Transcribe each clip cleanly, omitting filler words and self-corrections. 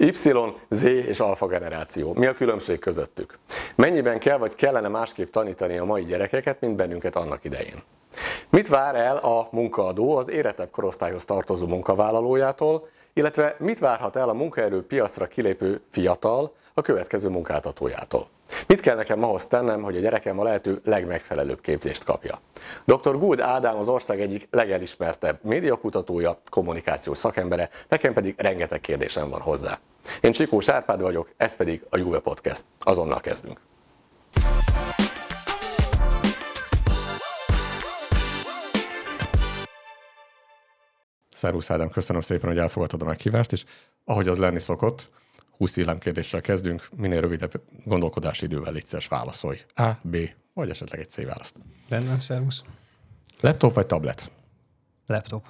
Y, Z és alfa generáció. Mi a különbség közöttük? Mennyiben kell vagy kellene másképp tanítani a mai gyerekeket, mint bennünket annak idején? Mit vár el a munkaadó az érettebb korosztályhoz tartozó munkavállalójától, illetve mit várhat el a munkaerő piacra kilépő fiatal a következő munkáltatójától? Mit kell nekem ahhoz tennem, hogy a gyerekem a lehető legmegfelelőbb képzést kapja? Dr. Guld Ádám az ország egyik legelismertebb médiakutatója, kommunikációs szakembere, nekem pedig rengeteg kérdésem van hozzá. Én Csikó Árpád vagyok, ez pedig a Júve Podcast. Azonnal kezdünk! Szervusz Ádám, köszönöm szépen, hogy elfogadtad a meghívást, és ahogy az lenni szokott, 20 villámkérdéssel kezdünk, minél rövidebb gondolkodási idővel légy szíves válaszolj. A, B, vagy esetleg egy C választ. Rendben, szervusz. Laptop vagy tablet? Laptop.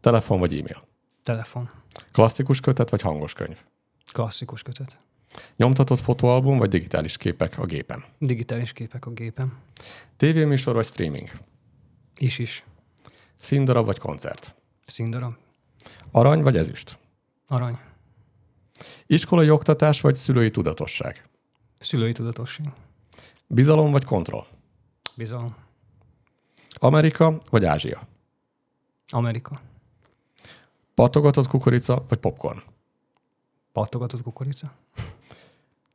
Telefon vagy e-mail? Telefon. Klasszikus kötet vagy hangos könyv? Klasszikus kötet. Nyomtatott fotóalbum vagy digitális képek a gépen? Digitális képek a gépen. TV-műsor vagy streaming? Is. Színdarab vagy koncert? Színdarab. Arany vagy ezüst? Arany. Iskolai oktatás vagy szülői tudatosság? Szülői tudatosság. Bizalom vagy kontroll? Bizalom. Amerika vagy Ázsia? Amerika. Pattogatott kukorica vagy popcorn? Pattogatott kukorica.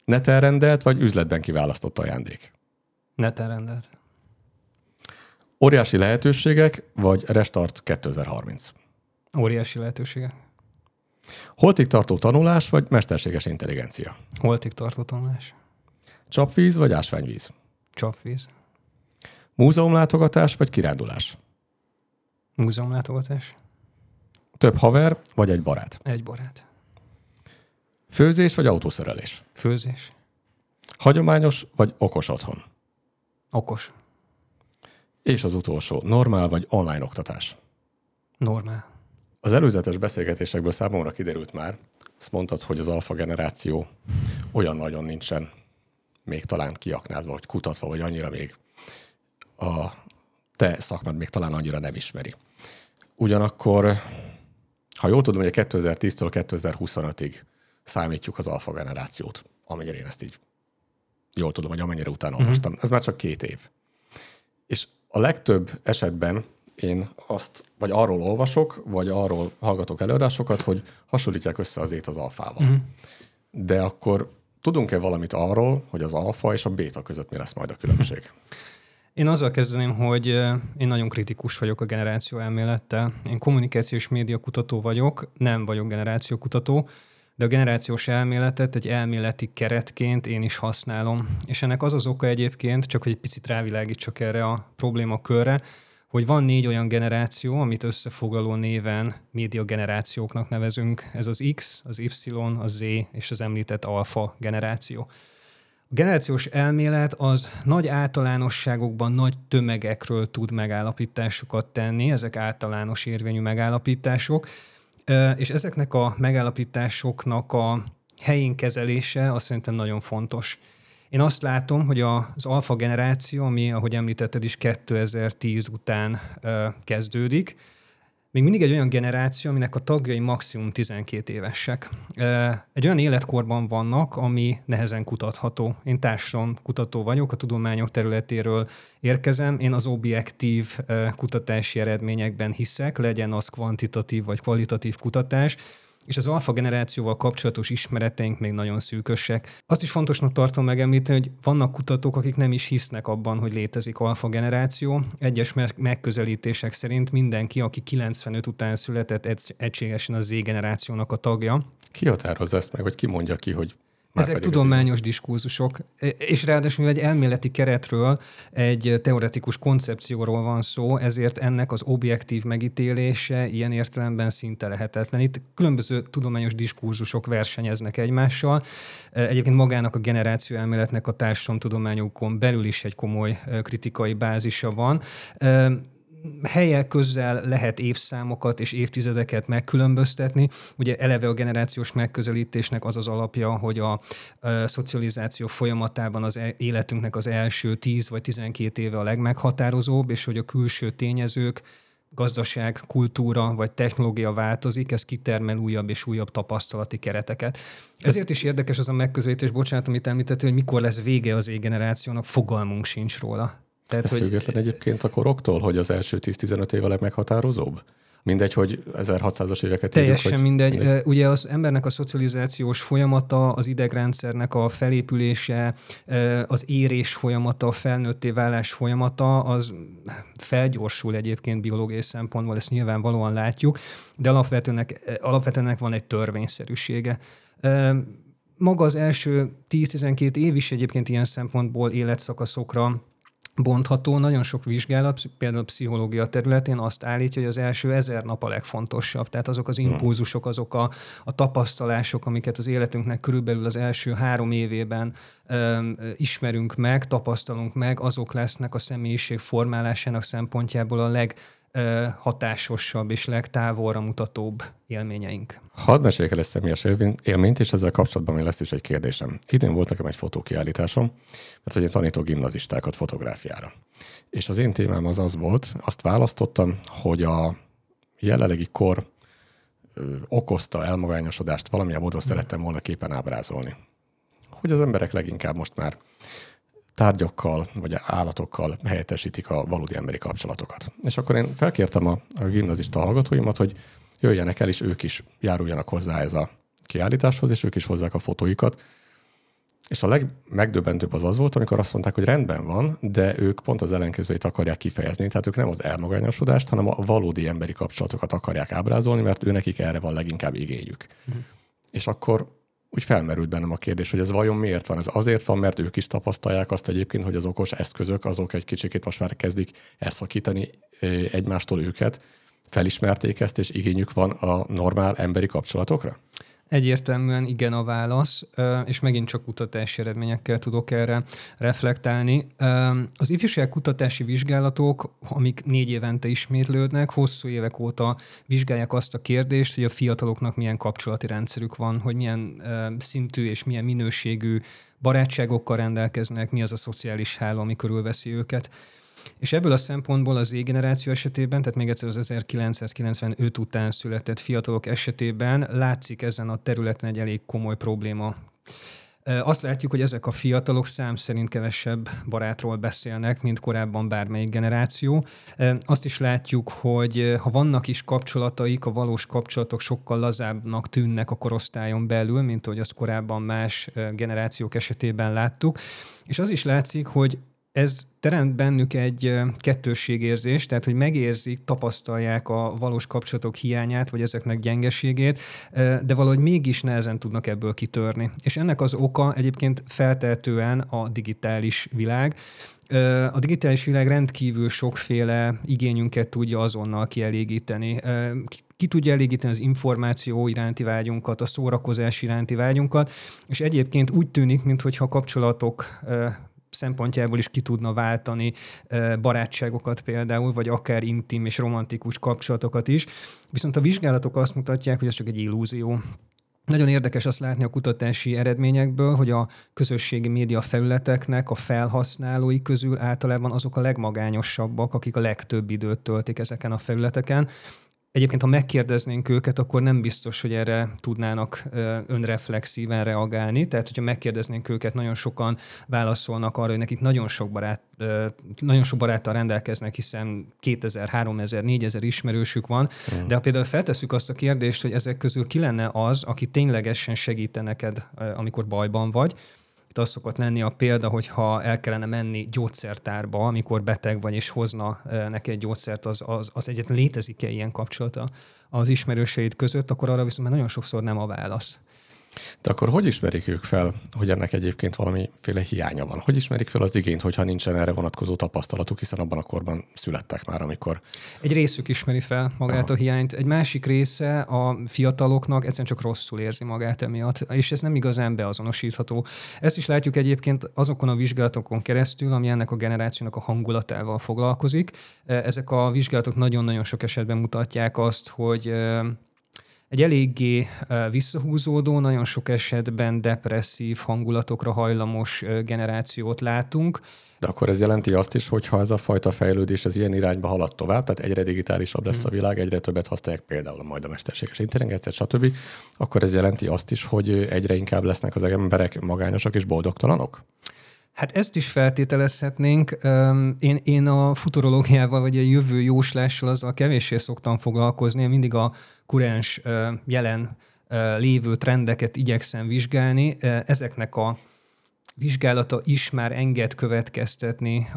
Neten rendelt vagy üzletben kiválasztott ajándék? Neten rendelt. Óriási lehetőségek vagy Restart 2030? Óriási lehetőségek. Holtig tartó tanulás vagy mesterséges intelligencia? Holtig tartó tanulás. Csapvíz vagy ásványvíz? Csapvíz. Múzeumlátogatás vagy kirándulás? Múzeumlátogatás. Több haver vagy egy barát? Egy barát. Főzés vagy autószerelés? Főzés. Hagyományos vagy okos otthon? Okos. És az utolsó, normál vagy online oktatás? Normál. Az előzetes beszélgetésekből számomra kiderült már, azt mondtad, hogy az alfa generáció olyan nagyon nincsen még talán kiaknázva, vagy kutatva, vagy annyira még a te szakmad még talán annyira nem ismeri. Ugyanakkor, ha jól tudom, hogy a 2010-től 2025-ig számítjuk az alfa generációt, amennyire én ezt így jól tudom, hogy amennyire utána olvastam. Ez már csak 2 év. És a legtöbb esetben én azt, vagy arról olvasok, vagy arról hallgatok előadásokat, hogy hasonlítják össze az Z-t az alfával. De akkor tudunk-e valamit arról, hogy az alfa és a béta között mi lesz majd a különbség? Én azzal kezdeném, hogy én nagyon kritikus vagyok a generáció elmélettel. Én kommunikációs média kutató vagyok, nem vagyok generáció kutató, de a generációs elméletet egy elméleti keretként én is használom. És ennek az az oka egyébként, csak hogy egy picit rávilágítsak erre a problémakörre, hogy van 4 olyan generáció, amit összefoglaló néven média generációknak nevezünk. Ez az X, az Y, a Z és az említett alfa generáció. A generációs elmélet az nagy általánosságokban nagy tömegekről tud megállapításokat tenni, ezek általános érvényű megállapítások, és ezeknek a megállapításoknak a helyén kezelése azt szerintem nagyon fontos. Én azt látom, hogy az alfa generáció, ami, ahogy említetted is, 2010 után kezdődik, még mindig egy olyan generáció, aminek a tagjai maximum 12 évesek. Egy olyan életkorban vannak, ami nehezen kutatható. Én társadalomkutató vagyok, a tudományok területéről érkezem. Én az objektív kutatási eredményekben hiszek, legyen az kvantitatív vagy kvalitatív kutatás, és az alfa generációval kapcsolatos ismereteink még nagyon szűkösek. Azt is fontosnak tartom megemlíteni, hogy vannak kutatók, akik nem is hisznek abban, hogy létezik alfa generáció. Egyes megközelítések szerint mindenki, aki 95 után született, egységesen a Z generációnak a tagja. Ki határozza ezt meg, vagy ki mondja ki, hogy... Ezek tudományos diskurzusok, és ráadásul egy elméleti keretről, egy teoretikus koncepcióról van szó, ezért ennek az objektív megítélése ilyen értelemben szinte lehetetlen. Itt különböző tudományos diskurzusok versenyeznek egymással. Egyébként magának a generáció elméletnek a társadalomtudományokon belül is egy komoly kritikai bázisa van. Helyek közzel lehet évszámokat és évtizedeket megkülönböztetni. Ugye eleve a generációs megközelítésnek az az alapja, hogy a szocializáció folyamatában az életünknek az első 10 vagy 12 éve a legmeghatározóbb, és hogy a külső tényezők gazdaság, kultúra vagy technológia változik, ez kitermel újabb és újabb tapasztalati kereteket. Ezért is érdekes az a megközelítés, bocsánat, amit említettél, hogy mikor lesz vége az égenerációnak, fogalmunk sincs róla. Tehát, ez független egyébként a koroktól, hogy az első 10-15 év a legmeghatározóbb? Mindegy, hogy 1600-as éveket... Teljesen írjuk, mindegy. Ugye az embernek a szocializációs folyamata, az idegrendszernek a felépülése, az érés folyamata, a felnőtté válás folyamata, az felgyorsul egyébként biológiai szempontból, ezt nyilvánvalóan látjuk, de alapvetően van egy törvényszerűsége. Maga az első 10-12 év is egyébként ilyen szempontból életszakaszokra bontható. Nagyon sok vizsgálat, például a pszichológia területén azt állítja, hogy az első 1000 nap a legfontosabb. Tehát azok az impulzusok, azok a tapasztalások, amiket az életünknek körülbelül az első 3 évében ismerünk meg, tapasztalunk meg, azok lesznek a személyiség formálásának szempontjából a leghatásosabb és legtávolra mutatóbb élményeink. Hadd meséljek el egy személyes élményt, és ezzel kapcsolatban még lesz is egy kérdésem. Idén volt nekem egy fotókiállításom, mert hogy én tanítok gimnazistákat fotográfiára. És az én témám az volt, azt választottam, hogy a jelenlegi kor okozta elmagányosodást, valamilyen módon szerettem volna képen ábrázolni. Hogy az emberek leginkább most már tárgyakkal vagy állatokkal helyettesítik a valódi emberi kapcsolatokat. És akkor én felkértem a gimnazista hallgatóimat, hogy jöjjenek el, és ők is járuljanak hozzá ez a kiállításhoz, és ők is hozzák a fotóikat. És a legmegdöbbentőbb az volt, amikor azt mondták, hogy rendben van, de ők pont az ellenkezőjét akarják kifejezni. Tehát ők nem az elmagányosodást, hanem a valódi emberi kapcsolatokat akarják ábrázolni, mert őnekik erre van leginkább igényük. És akkor úgy felmerült bennem a kérdés, hogy ez vajon miért van? Ez azért van, mert ők is tapasztalják azt egyébként, hogy az okos eszközök, azok egy kicsikét most már kezdik elszakítani egymástól őket, felismerték ezt, és igényük van a normál emberi kapcsolatokra? Egyértelműen igen a válasz, és megint csak kutatási eredményekkel tudok erre reflektálni. Az ifjúság kutatási vizsgálatok, amik 4 évente ismétlődnek, hosszú évek óta vizsgálják azt a kérdést, hogy a fiataloknak milyen kapcsolati rendszerük van, hogy milyen szintű és milyen minőségű barátságokkal rendelkeznek, mi az a szociális háló, ami körülveszi őket. És ebből a szempontból az Z-generáció esetében, tehát még egyszer az 1995 után született fiatalok esetében látszik ezen a területen egy elég komoly probléma. Azt látjuk, hogy ezek a fiatalok szám szerint kevesebb barátról beszélnek, mint korábban bármelyik generáció. Azt is látjuk, hogy ha vannak is kapcsolataik, a valós kapcsolatok sokkal lazábbnak tűnnek a korosztályon belül, mint ahogy azt korábban más generációk esetében láttuk. És az is látszik, hogy ez teremt bennük egy kettősségérzést, tehát hogy megérzik, tapasztalják a valós kapcsolatok hiányát, vagy ezeknek gyengeségét, de valahogy mégis nehezen tudnak ebből kitörni. És ennek az oka egyébként feltehetően a digitális világ. A digitális világ rendkívül sokféle igényünket tudja azonnal kielégíteni. Ki tudja elégíteni az információ iránti vágyunkat, a szórakozás iránti vágyunkat, és egyébként úgy tűnik, mintha kapcsolatok szempontjából is ki tudna váltani barátságokat például, vagy akár intim és romantikus kapcsolatokat is. Viszont a vizsgálatok azt mutatják, hogy ez csak egy illúzió. Nagyon érdekes azt látni a kutatási eredményekből, hogy a közösségi média felületeknek a felhasználói közül általában azok a legmagányosabbak, akik a legtöbb időt töltik ezeken a felületeken. Egyébként, ha megkérdeznénk őket, akkor nem biztos, hogy erre tudnának önreflexíven reagálni. Tehát, hogyha megkérdeznénk őket, nagyon sokan válaszolnak arra, hogy nekik nagyon sok baráttal rendelkeznek, hiszen 2000, 3000, 4000 ismerősük van. De ha például feltesszük azt a kérdést, hogy ezek közül ki lenne az, aki ténylegesen segít neked, amikor bajban vagy, az szokott lenni a példa, hogyha el kellene menni gyógyszertárba, amikor beteg vagy, és hozna neki egy gyógyszert, az egyetlen létezik-e ilyen kapcsolata az ismerőseid között, akkor arra viszont már nagyon sokszor nem a válasz. De akkor hogy ismerik ők fel, hogy ennek egyébként valamiféle hiánya van? Hogy ismerik fel az igényt, hogyha nincsen erre vonatkozó tapasztalatuk, hiszen abban a korban születtek már, amikor... Egy részük ismeri fel magát a hiányt, egy másik része a fiataloknak egyszerűen csak rosszul érzi magát emiatt, és ez nem igazán beazonosítható. Ezt is látjuk egyébként azokon a vizsgálatokon keresztül, ami ennek a generációnak a hangulatával foglalkozik. Ezek a vizsgálatok nagyon-nagyon sok esetben mutatják azt, hogy egy eléggé visszahúzódó, nagyon sok esetben depresszív hangulatokra hajlamos generációt látunk. De akkor ez jelenti azt is, hogyha ez a fajta fejlődés ez ilyen irányba halad tovább, tehát egyre digitálisabb lesz a világ, egyre többet használják például majd a mesterséges intelligenciát, stb., akkor ez jelenti azt is, hogy egyre inkább lesznek az emberek magányosak és boldogtalanok? Hát ezt is feltételezhetnénk. Én a futurológiával, vagy a jövő jóslással azzal kevéssé szoktam foglalkozni. Én mindig a kurens jelen lévő trendeket igyekszem vizsgálni. Ezeknek a vizsgálata is már enged következtetni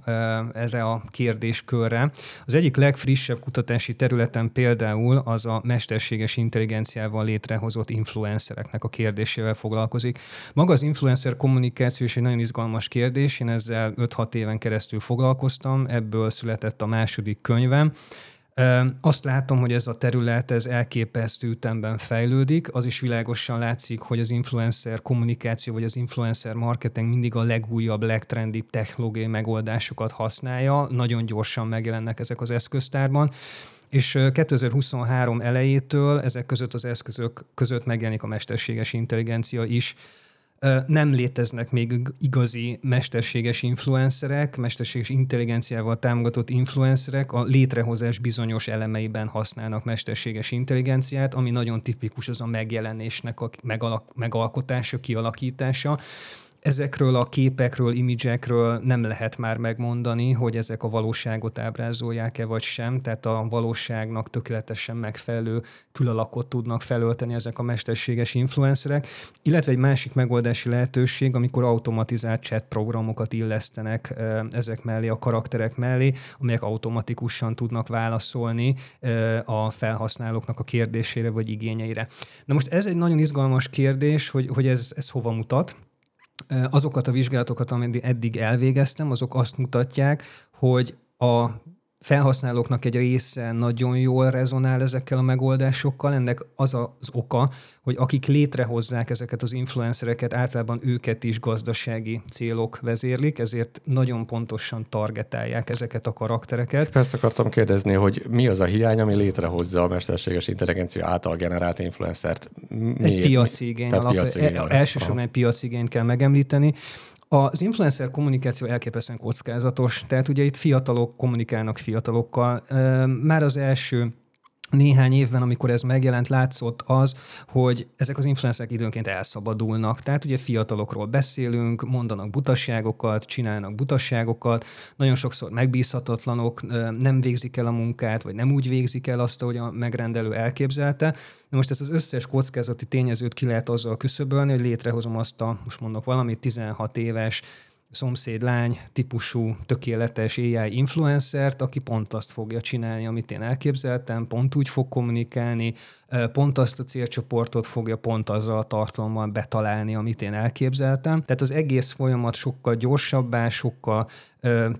erre a kérdéskörre. Az egyik legfrissebb kutatási területen például az a mesterséges intelligenciával létrehozott influencereknek a kérdésével foglalkozik. Maga az influencer kommunikáció is egy nagyon izgalmas kérdés, én ezzel 5-6 éven keresztül foglalkoztam, ebből született a második könyvem. Azt látom, hogy ez a terület ez elképesztő ütemben fejlődik, az is világosan látszik, hogy az influencer kommunikáció vagy az influencer marketing mindig a legújabb, legtrendibb technológiai megoldásokat használja, nagyon gyorsan megjelennek ezek az eszköztárban, és 2023 elejétől ezek között az eszközök között megjelenik a mesterséges intelligencia is. Nem léteznek még igazi mesterséges influencerek, mesterséges intelligenciával támogatott influencerek, a létrehozás bizonyos elemeiben használnak mesterséges intelligenciát, ami nagyon tipikus az a megjelenésnek a megalkotása, kialakítása. Ezekről a képekről, imidzsekről nem lehet már megmondani, hogy ezek a valóságot ábrázolják-e vagy sem, tehát a valóságnak tökéletesen megfelelő külalakot tudnak felölteni ezek a mesterséges influencerek, illetve egy másik megoldási lehetőség, amikor automatizált chat programokat illesztenek ezek mellé, a karakterek mellé, amelyek automatikusan tudnak válaszolni a felhasználóknak a kérdésére vagy igényeire. Na most ez egy nagyon izgalmas kérdés, hogy ez hova mutat. Azokat a vizsgálatokat, amit eddig elvégeztem, azok azt mutatják, hogy a felhasználóknak egy része nagyon jól rezonál ezekkel a megoldásokkal. Ennek az az oka, hogy akik létrehozzák ezeket az influencereket, általában őket is gazdasági célok vezérlik, ezért nagyon pontosan targetálják ezeket a karaktereket. Persze akartam kérdezni, hogy mi az a hiány, ami létrehozza a mesterséges intelligencia által generált influencert? Egy piacigény. Elsősorban egy piacigényt kell megemlíteni. Az influencer kommunikáció elképesztően kockázatos, tehát ugye itt fiatalok kommunikálnak fiatalokkal. Már az első néhány évben, amikor ez megjelent, látszott az, hogy ezek az influencerek időnként elszabadulnak. Tehát ugye fiatalokról beszélünk, mondanak butasságokat, csinálnak butasságokat, nagyon sokszor megbízhatatlanok, nem végzik el a munkát, vagy nem úgy végzik el azt, ahogy a megrendelő elképzelte. De most ezt az összes kockázati tényezőt ki lehet azzal küszöbölni, hogy létrehozom azt a, most mondok valamit, 16 éves szomszédlány típusú tökéletes AI influencert, aki pont azt fogja csinálni, amit én elképzeltem, pont úgy fog kommunikálni, pont azt a célcsoportot fogja pont azzal a tartalommal betalálni, amit én elképzeltem. Tehát az egész folyamat sokkal gyorsabbá, sokkal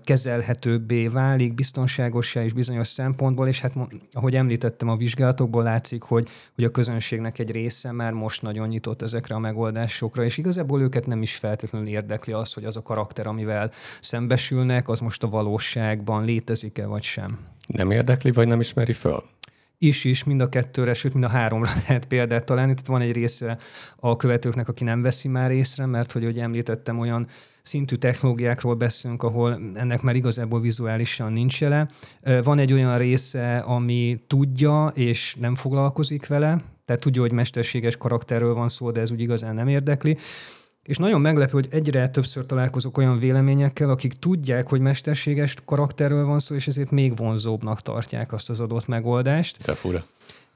kezelhetőbbé válik, biztonságossá is bizonyos szempontból, és hát ahogy említettem, a vizsgálatokból látszik, hogy a közönségnek egy része már most nagyon nyitott ezekre a megoldásokra, és igazából őket nem is feltétlenül érdekli az, hogy az a karakter, amivel szembesülnek, az most a valóságban létezik-e vagy sem. Nem érdekli, vagy nem ismeri föl? Is, mind a kettőre, sőt mind a háromra lehet példát találni. Tehát van egy része a követőknek, aki nem veszi már észre, mert hogy említettem, olyan szintű technológiákról beszélünk, ahol ennek már igazából vizuálisan nincs jele. Van egy olyan része, ami tudja és nem foglalkozik vele, tehát tudja, hogy mesterséges karakterről van szó, de ez úgy igazán nem érdekli. És nagyon meglepő, hogy egyre többször találkozok olyan véleményekkel, akik tudják, hogy mesterséges karakterről van szó, és ezért még vonzóbbnak tartják azt az adott megoldást. De fura.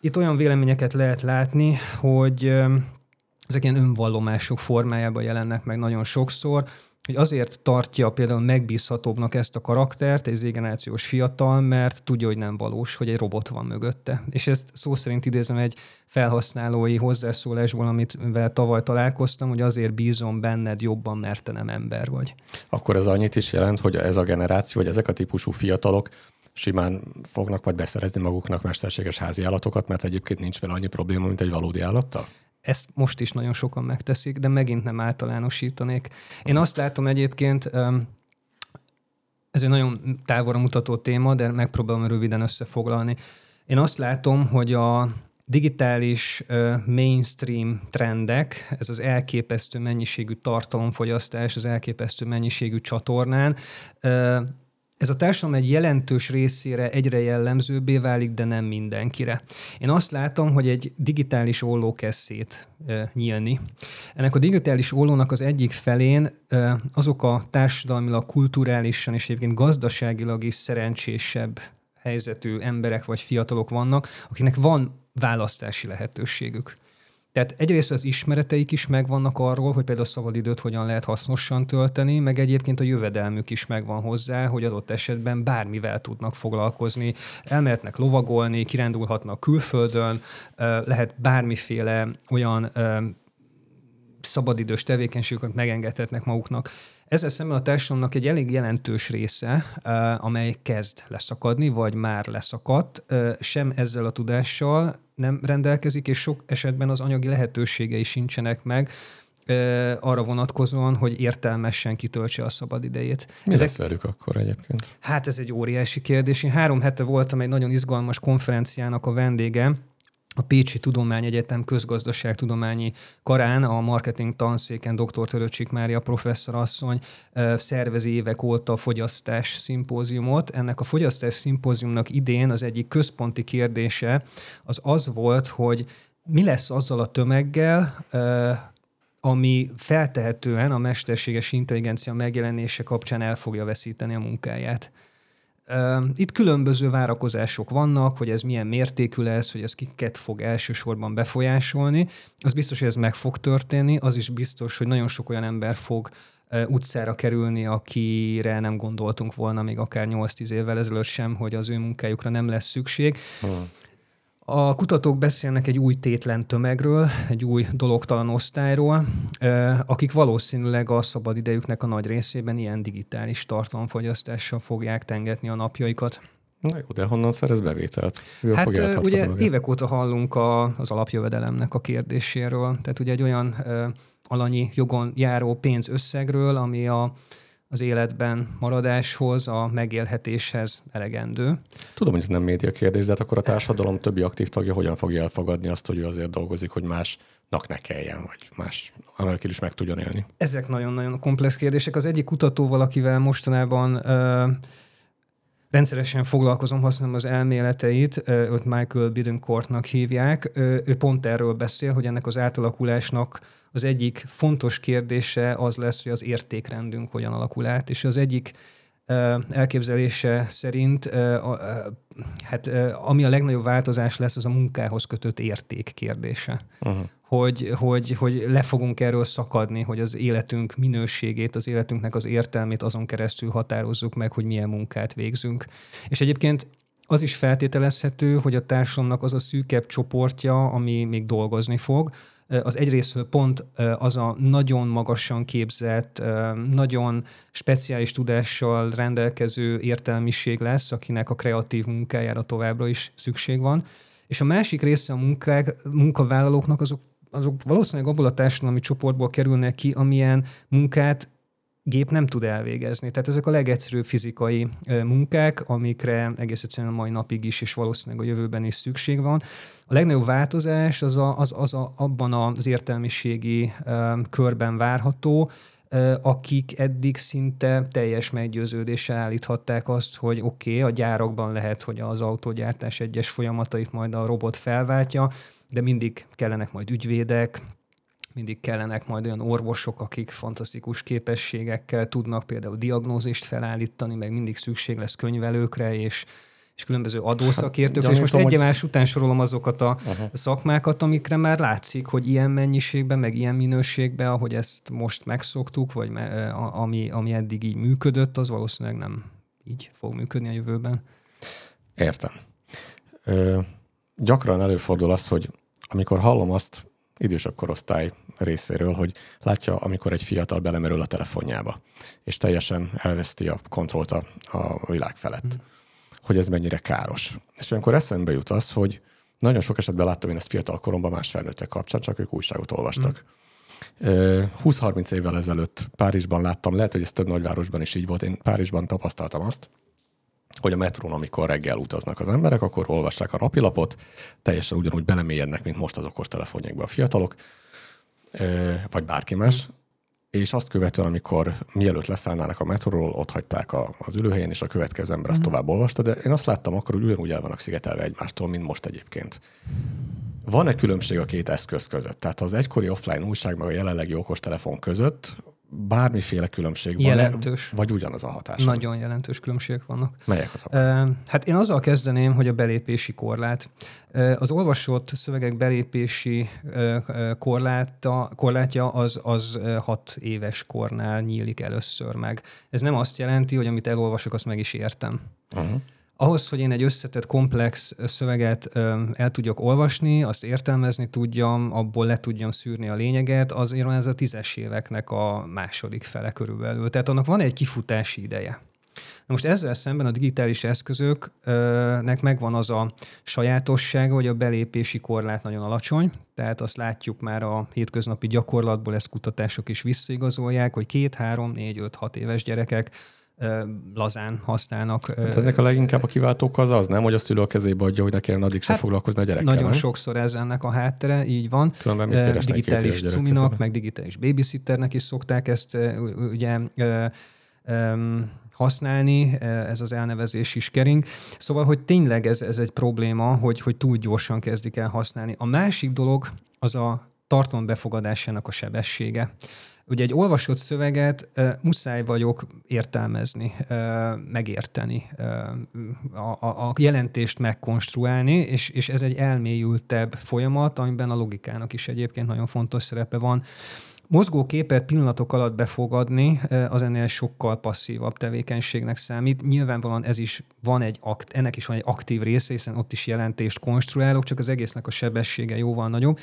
Itt olyan véleményeket lehet látni, hogy ezek ilyen önvallomások formájában jelennek meg nagyon sokszor, hogy azért tartja például megbízhatóbbnak ezt a karaktert, egy z-generációs fiatal, mert tudja, hogy nem valós, hogy egy robot van mögötte. És ezt szó szerint idézem egy felhasználói hozzászólásból, amit tavaly találkoztam, hogy azért bízom benned jobban, mert te nem ember vagy. Akkor ez annyit is jelent, hogy ez a generáció, vagy ezek a típusú fiatalok simán fognak majd beszerezni maguknak mesterséges háziállatokat, mert egyébként nincs vele annyi probléma, mint egy valódi állattal? Ezt most is nagyon sokan megteszik, de megint nem általánosítanék. Én azt látom egyébként, ez egy nagyon távolra mutató téma, de megpróbálom röviden összefoglalni. Én azt látom, hogy a digitális mainstream trendek, ez az elképesztő mennyiségű tartalomfogyasztás, az elképesztő mennyiségű csatornán, ez a társadalom egy jelentős részére egyre jellemzőbbé válik, de nem mindenkire. Én azt látom, hogy egy digitális olló kezd szét nyílni. Ennek a digitális ollónak az egyik felén azok a társadalmilag, kulturálisan és egyébként gazdaságilag is szerencsésebb helyzetű emberek vagy fiatalok vannak, akiknek van választási lehetőségük. Tehát egyrészt az ismereteik is megvannak arról, hogy például a szabadidőt hogyan lehet hasznosan tölteni, meg egyébként a jövedelmük is megvan hozzá, hogy adott esetben bármivel tudnak foglalkozni, elmehetnek lovagolni, kirándulhatnak külföldön, lehet bármiféle olyan szabadidős tevékenységeket megengedhetnek maguknak. Ezzel szemben a társadalomnak egy elég jelentős része, amely kezd leszakadni, vagy már leszakadt, sem ezzel a tudással nem rendelkezik, és sok esetben az anyagi lehetőségei sincsenek meg arra vonatkozóan, hogy értelmesen kitöltse a szabadidejét. Mi lesz velük akkor egyébként? Hát ez egy óriási kérdés. Én 3 hete voltam egy nagyon izgalmas konferenciának a vendége, a Pécsi Tudományegyetem közgazdaságtudományi karán a marketing tanszéken dr. Töröcsik Mária professzorasszony szervezi évek óta a fogyasztás szimpóziumot. Ennek a fogyasztás szimpóziumnak idén az egyik központi kérdése az az volt, hogy mi lesz azzal a tömeggel, ami feltehetően a mesterséges intelligencia megjelenése kapcsán el fogja veszíteni a munkáját. Itt különböző várakozások vannak, hogy ez milyen mértékű lesz, hogy ez kiket fog elsősorban befolyásolni. Az biztos, hogy ez meg fog történni, az is biztos, hogy nagyon sok olyan ember fog utcára kerülni, akire nem gondoltunk volna még akár 8-10 évvel ezelőtt sem, hogy az ő munkájukra nem lesz szükség. A kutatók beszélnek egy új tétlen tömegről, egy új dologtalan osztályról, akik valószínűleg a szabadidejüknek a nagy részében ilyen digitális tartalomfogyasztással fogják tengetni a napjaikat. Na jó, de honnan szerez bevételt? Hát ugye évek óta hallunk az alapjövedelemnek a kérdéséről, tehát ugye egy olyan alanyi jogon járó pénzösszegről, ami az életben maradáshoz, a megélhetéshez elegendő. Tudom, hogy ez nem média kérdés, de hát akkor a társadalom többi aktív tagja hogyan fogja elfogadni azt, hogy ő azért dolgozik, hogy másnak ne kelljen, vagy más anélkül is meg tudjon élni? Ezek nagyon-nagyon komplex kérdések. Az egyik kutatóval, akivel mostanában rendszeresen foglalkozom, használom az elméleteit, őt Michael Bidencourtnak hívják. Ő pont erről beszél, hogy ennek az átalakulásnak az egyik fontos kérdése az lesz, hogy az értékrendünk hogyan alakul át, és az egyik elképzelése szerint ami a legnagyobb változás lesz, az a munkához kötött érték kérdése. Uh-huh. Hogy le fogunk erről szakadni, hogy az életünk minőségét, az életünknek az értelmét azon keresztül határozzuk meg, hogy milyen munkát végzünk. És egyébként az is feltételezhető, hogy a társadalomnak az a szűkebb csoportja, ami még dolgozni fog, az egyrészt pont az a nagyon magasan képzett, nagyon speciális tudással rendelkező értelmiség lesz, akinek a kreatív munkájára továbbra is szükség van. És a másik része a munkavállalóknak azok valószínűleg abból a társadalmi csoportból kerülnek ki, amilyen munkát gép nem tud elvégezni. Tehát ezek a legegyszerűbb fizikai munkák, amikre egész egyszerűen a mai napig is, és valószínűleg a jövőben is szükség van. A legnagyobb változás abban az értelmiségi körben várható, akik eddig szinte teljes meggyőződéssel állíthatták azt, hogy oké, a gyárakban lehet, hogy az autógyártás egyes folyamatait majd a robot felváltja, de mindig kellenek majd ügyvédek, mindig kellenek majd olyan orvosok, akik fantasztikus képességekkel tudnak például diagnózist felállítani, meg mindig szükség lesz könyvelőkre, és különböző adószakértőkre. Hát, és most egymás után sorolom azokat a szakmákat, amikre már látszik, hogy ilyen mennyiségben, meg ilyen minőségben, ahogy ezt most megszoktuk, vagy ami eddig így működött, az valószínűleg nem így fog működni a jövőben. Értem. Gyakran előfordul az, hogy amikor hallom azt, idősebb korosztály részéről, hogy látja, amikor egy fiatal belemerül a telefonjába, és teljesen elveszti a kontrollt a világ felett, hogy ez mennyire káros. És olyankor eszembe jut az, hogy nagyon sok esetben láttam én ezt fiatal koromban más felnőttek kapcsán, csak ők újságot olvastak. 20-30 évvel ezelőtt Párizsban láttam, lehet, hogy ez több nagyvárosban is így volt, én Párizsban tapasztaltam azt, hogy a metrón, amikor reggel utaznak az emberek, akkor olvassák a napilapot, teljesen ugyanúgy belemélyednek, mint most az okostelefonjaikba a fiatalok, vagy bárki más, és azt követően, amikor mielőtt leszállnának a metróról, ott hagyták az ülőhelyen, és a következő ember azt tovább olvasta, de én azt láttam akkor, hogy ugyanúgy el vannak szigetelve egymástól, mint most egyébként. Van-e különbség a két eszköz között? Tehát az egykori offline újság meg a jelenlegi okostelefon között bármiféle különbség jelentős. Van-e, vagy ugyanaz a hatás? Nagyon jelentős különbségek vannak. Melyek azok? Hát én azzal kezdeném, hogy a belépési korlát. Az olvasott szövegek belépési korlátja az 6 éves kornál nyílik először meg. Ez nem azt jelenti, hogy amit elolvasok, azt meg is értem. Uh-huh. Ahhoz, hogy én egy összetett, komplex szöveget el tudjak olvasni, azt értelmezni tudjam, abból le tudjam szűrni a lényeget, azért van ez a 10-es éveknek a második fele körülbelül. Tehát annak van egy kifutási ideje. Na most ezzel szemben a digitális eszközöknek megvan az a sajátossága, hogy a belépési korlát nagyon alacsony, tehát azt látjuk már a hétköznapi gyakorlatból, ezt kutatások is visszaigazolják, hogy 2, 3, 4, 5, 6 éves gyerekek lazán használnak. Hát ennek a leginkább a kiváltók az, nem? Hogy a szülő a kezébe adja, hogy neki addig sem foglalkozni a gyerekkel. Nagyon sokszor ez ennek a háttere, így van. Különben digitális cuminak, meg digitális babysitternek is szokták ezt ugye használni, ez az elnevezés is kering. Szóval, hogy tényleg ez egy probléma, hogy túl gyorsan kezdik el használni. A másik dolog az a tartalom befogadásának a sebessége. Ugye egy olvasott szöveget muszáj vagyok értelmezni, megérteni, a jelentést megkonstruálni, és ez egy elmélyültebb folyamat, amiben a logikának is egyébként nagyon fontos szerepe van. Mozgóképet pillanatok alatt befogadni, az ennél sokkal passzívabb tevékenységnek számít. Nyilvánvalóan ennek is van egy aktív része, hiszen ott is jelentést konstruálok, csak az egésznek a sebessége jóval nagyobb.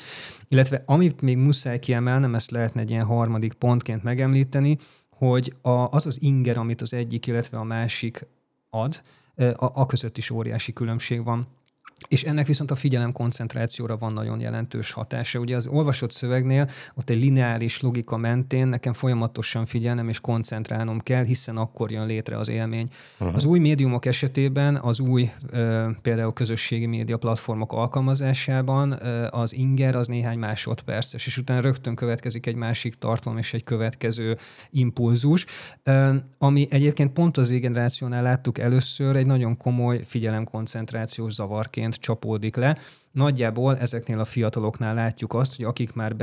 Illetve amit még muszáj kiemelnem, ezt lehetne egy ilyen harmadik pontként megemlíteni, hogy az inger, amit az egyik, illetve a másik ad, a között is óriási különbség van. És ennek viszont a figyelemkoncentrációra van nagyon jelentős hatása. Ugye az olvasott szövegnél ott egy lineáris logika mentén nekem folyamatosan figyelnem és koncentrálnom kell, hiszen akkor jön létre az élmény. Uh-huh. Az új médiumok esetében, az új például közösségi média platformok alkalmazásában az inger az néhány másodperces, és utána rögtön következik egy másik tartalom és egy következő impulzus, ami egyébként pont az generációnál láttuk először egy nagyon komoly figyelemkoncentrációs zavarként csapódik le. Nagyjából ezeknél a fiataloknál látjuk azt, hogy akik már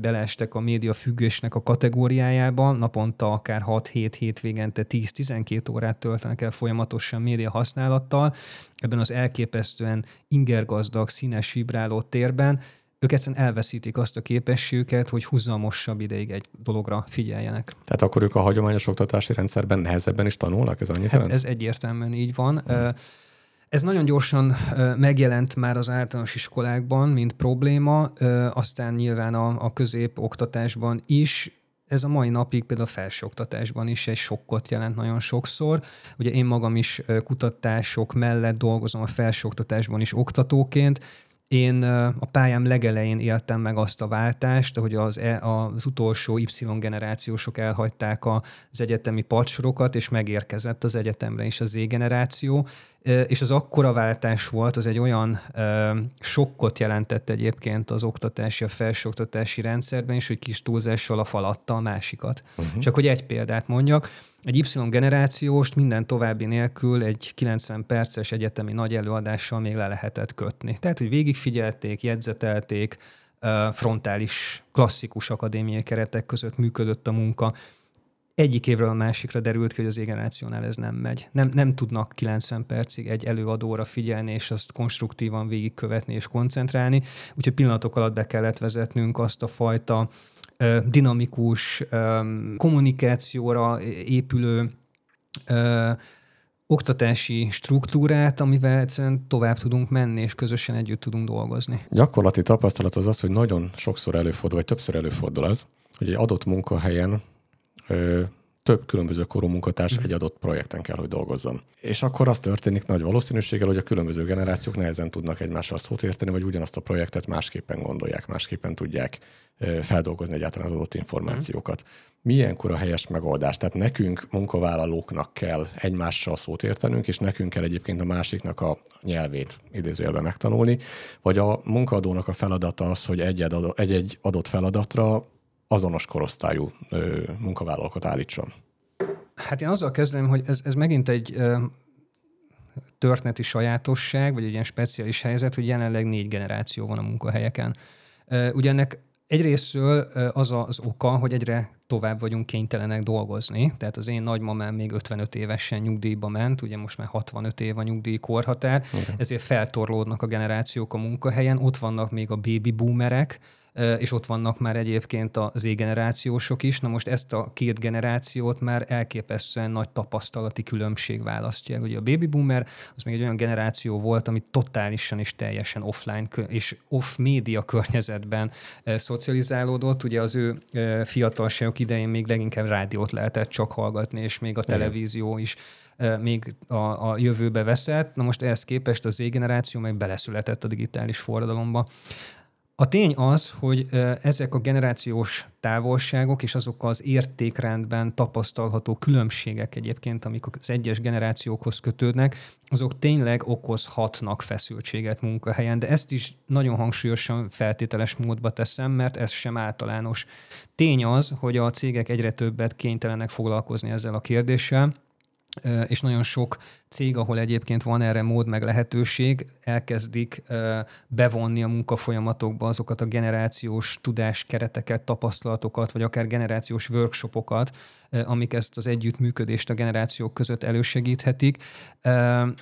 beleestek a média függésnek a kategóriájába, naponta akár 6-7 hétvégente 10-12 órát töltenek el folyamatosan média használattal, ebben az elképesztően ingergazdag, színes, vibráló térben, ők egyszerűen elveszítik azt a képességüket, hogy húzamosabb ideig egy dologra figyeljenek. Tehát akkor ők a hagyományos oktatási rendszerben nehezebben is tanulnak? Ez egyértelműen így van. Ez nagyon gyorsan megjelent már az általános iskolákban, mint probléma, aztán nyilván a középoktatásban is, ez a mai napig például a felsőoktatásban is egy sokkot jelent nagyon sokszor. Ugye én magam is kutatások mellett dolgozom a felsőoktatásban is oktatóként. Én a pályám legelején éltem meg azt a váltást, hogy az utolsó Y-generációsok elhagyták az egyetemi partsorokat, és megérkezett az egyetemre is a Z-generáció, és az akkora váltás volt, az egy olyan sokkot jelentett egyébként az oktatási, a felsőoktatási rendszerben is, hogy kis túlzással a falatta a másikat. Uh-huh. Csak hogy egy példát mondjak, egy Y-generációst minden további nélkül egy 90 perces egyetemi nagy előadással még le lehetett kötni. Tehát, hogy végigfigyelték, jegyzetelték, frontális, klasszikus akadémiai keretek között működött a munka. Egyik évről a másikra derült ki, hogy az generációnál ez nem megy. Nem tudnak 90 percig egy előadóra figyelni, és azt konstruktívan végigkövetni és koncentrálni. Úgyhogy pillanatok alatt be kellett vezetnünk azt a fajta dinamikus, kommunikációra épülő oktatási struktúrát, amivel egyszerűen tovább tudunk menni, és közösen együtt tudunk dolgozni. Gyakorlati tapasztalat az az, hogy nagyon sokszor előfordul, vagy többször előfordul az, hogy egy adott munkahelyen több különböző korú munkatárs egy adott projekten kell, hogy dolgozzon. És akkor az történik nagy valószínűséggel, hogy a különböző generációk nehezen tudnak egymással szót érteni, vagy ugyanazt a projektet másképpen gondolják, másképpen tudják feldolgozni egyáltalán az adott információkat. milyenkor a helyes megoldás? Tehát nekünk, munkavállalóknak kell egymással szót értenünk, és nekünk kell egyébként a másiknak a nyelvét idézőjelben megtanulni, vagy a munkaadónak a feladata az, hogy egy-egy adott feladatra azonos korosztályú munkavállalókat állítson. Hát én azzal kezdem, hogy ez megint egy történeti sajátosság, vagy egy ilyen speciális helyzet, hogy jelenleg 4 generáció van a munkahelyeken. Ugye ennek egyrésztről az az oka, hogy egyre tovább vagyunk kénytelenek dolgozni. Tehát az én nagymamám még 55 évesen nyugdíjba ment, ugye most már 65 év a nyugdíj korhatár, ezért feltorlódnak a generációk a munkahelyen, ott vannak még a baby boomerek, és ott vannak már egyébként a Z-generációsok is. Na most ezt a 2 generációt már elképesztően nagy tapasztalati különbség választja el. Ugye a baby boomer az még egy olyan generáció volt, ami totálisan és teljesen offline és off-média környezetben szocializálódott. Ugye az ő fiatalságok idején még leginkább rádiót lehetett csak hallgatni, és még a televízió is még a jövőbe veszett. Na most ehhez képest a Z-generáció meg beleszületett a digitális forradalomba. A tény az, hogy ezek a generációs távolságok és azok az értékrendben tapasztalható különbségek egyébként, amik az egyes generációkhoz kötődnek, azok tényleg okozhatnak feszültséget munkahelyen, de ezt is nagyon hangsúlyosan feltételes módba teszem, mert ez sem általános. Tény az, hogy a cégek egyre többet kénytelenek foglalkozni ezzel a kérdéssel, és nagyon sok cég, ahol egyébként van erre mód meg lehetőség, elkezdik bevonni a munkafolyamatokba azokat a generációs tudáskereteket, tapasztalatokat, vagy akár generációs workshopokat, amik ezt az együttműködést a generációk között elősegíthetik.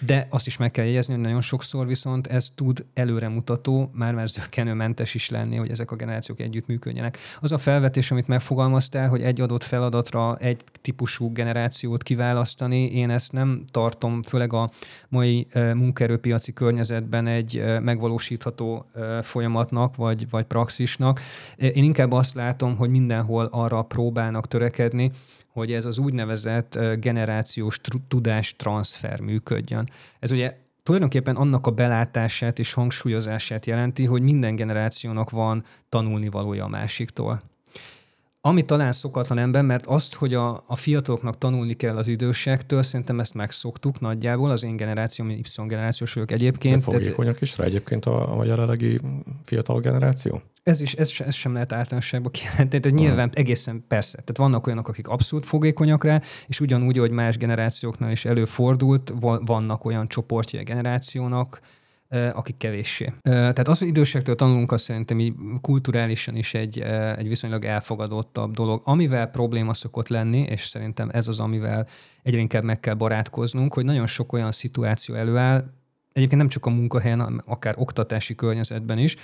De azt is meg kell jegyezni, hogy nagyon sokszor viszont ez tud előremutató, már zökkenőmentes is lenni, hogy ezek a generációk együttműködjenek. Az a felvetés, amit megfogalmaztál, hogy egy adott feladatra egy típusú generációt kiválasztani, én ezt nem tartom, főleg a mai munkaerőpiaci környezetben egy megvalósítható folyamatnak, vagy praxisnak. Én inkább azt látom, hogy mindenhol arra próbálnak törekedni, hogy ez az úgynevezett generációs tudástranszfer működjön. Ez ugye tulajdonképpen annak a belátását és hangsúlyozását jelenti, hogy minden generációnak van tanulnivalója a másiktól. Ami talán szokatlan ember, mert azt, hogy a fiataloknak tanulni kell az idősektől, szerintem ezt megszoktuk nagyjából, az én generációm, én Y-generációs vagyok egyébként. De fogékonyak is rá egyébként a magyar elegi fiatal generáció? Ez sem lehet általánosságban kijelenteni, tehát nyilván egészen persze. Tehát vannak olyanok, akik abszolút fogékonyak rá, és ugyanúgy, hogy más generációknál is előfordult, vannak olyan csoportjai generációnak, akik kevéssé. Tehát az, hogy idősektől tanulunk, az szerintem így kulturálisan is egy viszonylag elfogadottabb dolog. Amivel probléma szokott lenni, és szerintem ez az, amivel egyre inkább meg kell barátkoznunk, hogy nagyon sok olyan szituáció előáll, egyébként nem csak a munkahelyen, hanem akár oktatási környezetben is,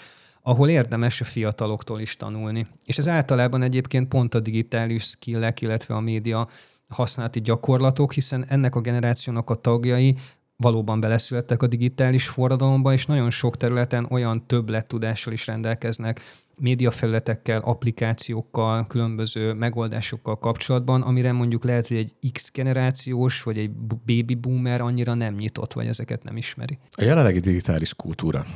ahol érdemes a fiataloktól is tanulni. És ez általában egyébként pont a digitális skillek, illetve a média használati gyakorlatok, hiszen ennek a generációnak a tagjai valóban beleszülettek a digitális forradalomba, és nagyon sok területen olyan többlettudással is rendelkeznek, médiafelületekkel, applikációkkal, különböző megoldásokkal kapcsolatban, amire mondjuk lehet, hogy egy X generációs, vagy egy baby boomer annyira nem nyitott, vagy ezeket nem ismeri. A jelenlegi digitális kultúra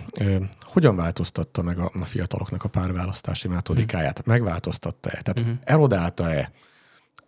hogyan változtatta meg a fiataloknak a párválasztási metodikáját? Megváltoztatta-e? Tehát erodálta-e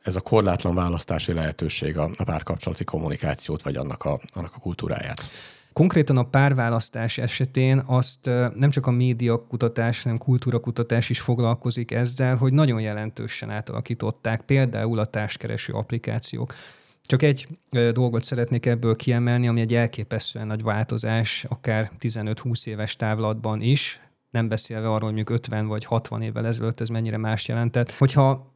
ez a korlátlan választási lehetőség a párkapcsolati kommunikációt, vagy annak a kultúráját? Konkrétan a párválasztás esetén azt nem csak a médiakutatás, hanem kultúrakutatás is foglalkozik ezzel, hogy nagyon jelentősen átalakították például a társkereső applikációk. Csak egy dolgot szeretnék ebből kiemelni, ami egy elképesztően nagy változás, akár 15-20 éves távlatban is, nem beszélve arról, hogy mondjuk 50 vagy 60 évvel ezelőtt ez mennyire más jelentett. Hogyha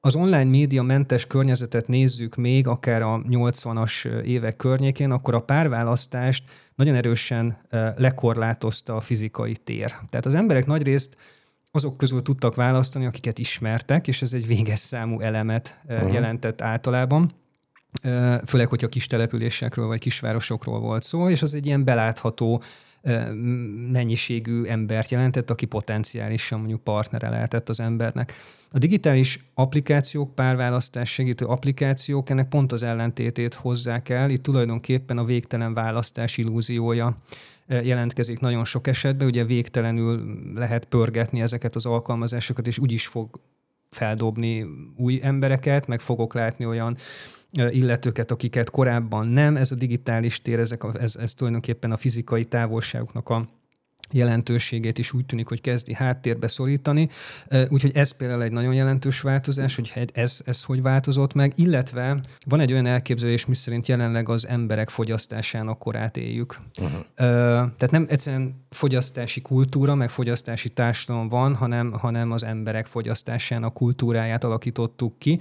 az online média mentes környezetet nézzük még, akár a 80-as évek környékén, akkor a párválasztást nagyon erősen lekorlátozta a fizikai tér. Tehát az emberek nagyrészt azok közül tudtak választani, akiket ismertek, és ez egy véges számú elemet jelentett általában, főleg, hogyha kis településekről vagy kisvárosokról volt szó, és az egy ilyen belátható mennyiségű embert jelentett, aki potenciálisan mondjuk partnere lehetett az embernek. A digitális applikációk, párválasztás segítő applikációk ennek pont az ellentétét hozzák el, itt tulajdonképpen a végtelen választás illúziója jelentkezik nagyon sok esetben, ugye végtelenül lehet pörgetni ezeket az alkalmazásokat, és úgy is fog feldobni új embereket, meg fogok látni olyan illetőket, akiket korábban nem. Ez a digitális tér, ez tulajdonképpen a fizikai távolságoknak a jelentőségét is úgy tűnik, hogy kezdi háttérbe szorítani. Úgyhogy ez például egy nagyon jelentős változás, hogy ez hogy változott meg, illetve van egy olyan elképzelés, miszerint jelenleg az emberek fogyasztásának korát éljük. Uh-huh. Tehát nem egyszerűen fogyasztási kultúra, meg fogyasztási társadalom van, hanem az emberek fogyasztásának kultúráját alakítottuk ki.